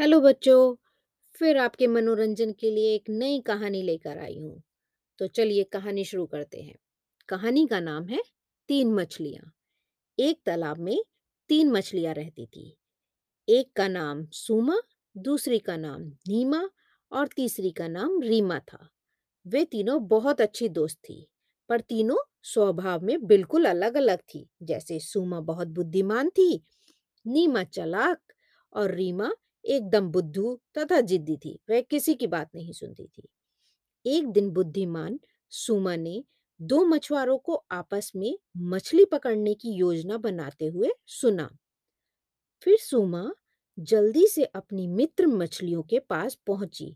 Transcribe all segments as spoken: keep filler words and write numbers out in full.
Hello बच्चों, फिर आपके मनोरंजन के लिए एक नई कहानी लेकर आई हूँ। तो चलिए कहानी शुरू करते हैं। कहानी का नाम है तीन मछलियाँ। एक तालाब में तीन मछलियाँ रहती थी। एक का नाम सूमा, दूसरी का नाम नीमा और तीसरी का नाम रीमा था। वे तीनों बहुत अच्छी दोस्त थी, पर तीनों स्वभाव में बिल्कुल अलग अलग थी। जैसे सूमा बहुत बुद्धिमान थी, नीमा चालाक और रीमा एकदम बुद्धू तथा जिद्दी थी। वह किसी की बात नहीं सुनती थी। एक दिन बुद्धिमान सूमा ने दो मछुआरों को आपस में मछली पकड़ने की योजना बनाते हुए सुना। फिर सूमा जल्दी से अपनी मित्र मछलियों के पास पहुंची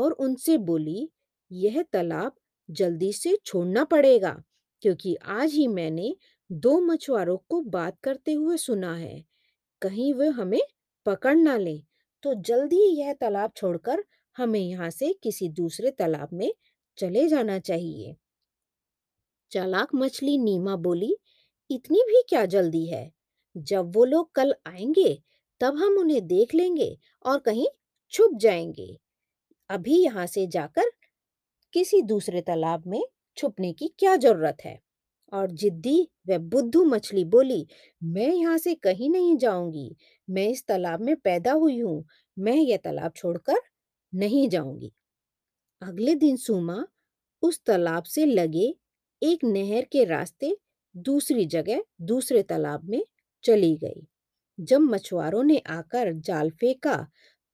और उनसे बोली, यह तालाब जल्दी से छोड़ना पड़ेगा क्योंकि आज ही मैंने दो मछुआरों को बात करते हुए सुना है। कहीं वे हमें पकड़ ना लें, तो जल्दी ही यह तालाब छोड़कर हमें यहाँ से किसी दूसरे तालाब में चले जाना चाहिए। चालाक मछली नीमा बोली, इतनी भी क्या जल्दी है, जब वो लोग कल आएंगे तब हम उन्हें देख लेंगे और कहीं छुप जाएंगे। अभी यहाँ से जाकर किसी दूसरे तालाब में छुपने की क्या जरूरत है। और जिद्दी व बुद्धू मछली बोली, मैं यहाँ से कहीं नहीं जाऊंगी। मैं इस तालाब में पैदा हुई हूँ। मैं यह तालाब छोड़कर नहीं जाऊंगी। अगले दिन सूमा उस तालाब से लगे एक नहर के रास्ते दूसरी जगह दूसरे तालाब में चली गई। जब मछुआरों ने आकर जाल फेंका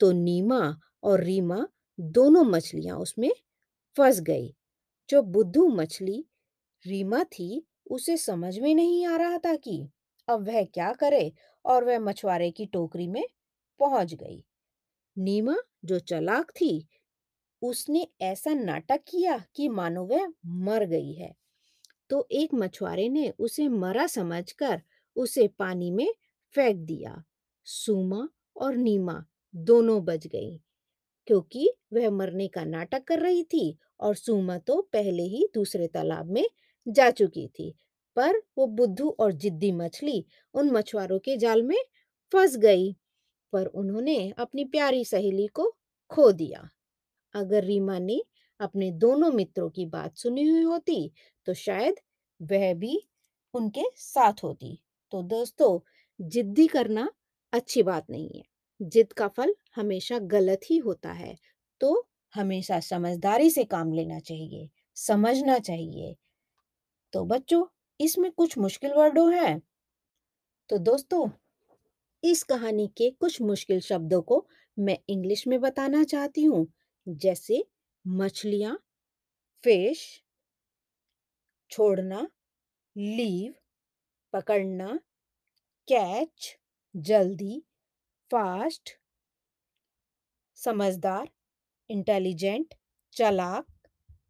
तो नीमा और रीमा दोनों मछलियां उसमें फंस गई। जो बुद्धू मछली रीमा थी, उसे समझ में नहीं आ रहा था कि अब वह क्या करे, और वह मछुआरे की टोकरी में पहुंच गई। नीमा जो चालाक थी, उसने ऐसा नाटक किया कि मानो वह मर गई है। तो एक मछुआरे ने उसे मरा समझकर उसे पानी में फेंक दिया। सूमा और नीमा दोनों बच गई क्योंकि वह मरने का नाटक कर रही थी, और सूमा तो पहले ही दूसरे तालाब में जा चुकी थी। पर वो बुद्धू और जिद्दी मछली उन मछुआरों के जाल में फंस गई, पर उन्होंने अपनी प्यारी सहेली को खो दिया। अगर रीमा ने अपने दोनों मित्रों की बात सुनी हुई होती तो शायद वह भी उनके साथ होती। तो दोस्तों, जिद्दी करना अच्छी बात नहीं है। जिद का फल हमेशा गलत ही होता है। तो हमेशा समझदारी से काम लेना चाहिए, समझना चाहिए। तो बच्चों, इसमें कुछ मुश्किल वर्डों हैं। तो दोस्तों, इस कहानी के कुछ मुश्किल शब्दों को मैं इंग्लिश में बताना चाहती हूँ, जैसे मछलियाँ, फिश, छोड़ना, लीव, पकड़ना, कैच, जल्दी, फास्ट, समझदार, इंटेलिजेंट, चालाक,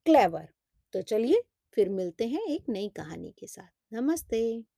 क्लेवर। तो चलिए फिर मिलते हैं एक नई कहानी के साथ। नमस्ते।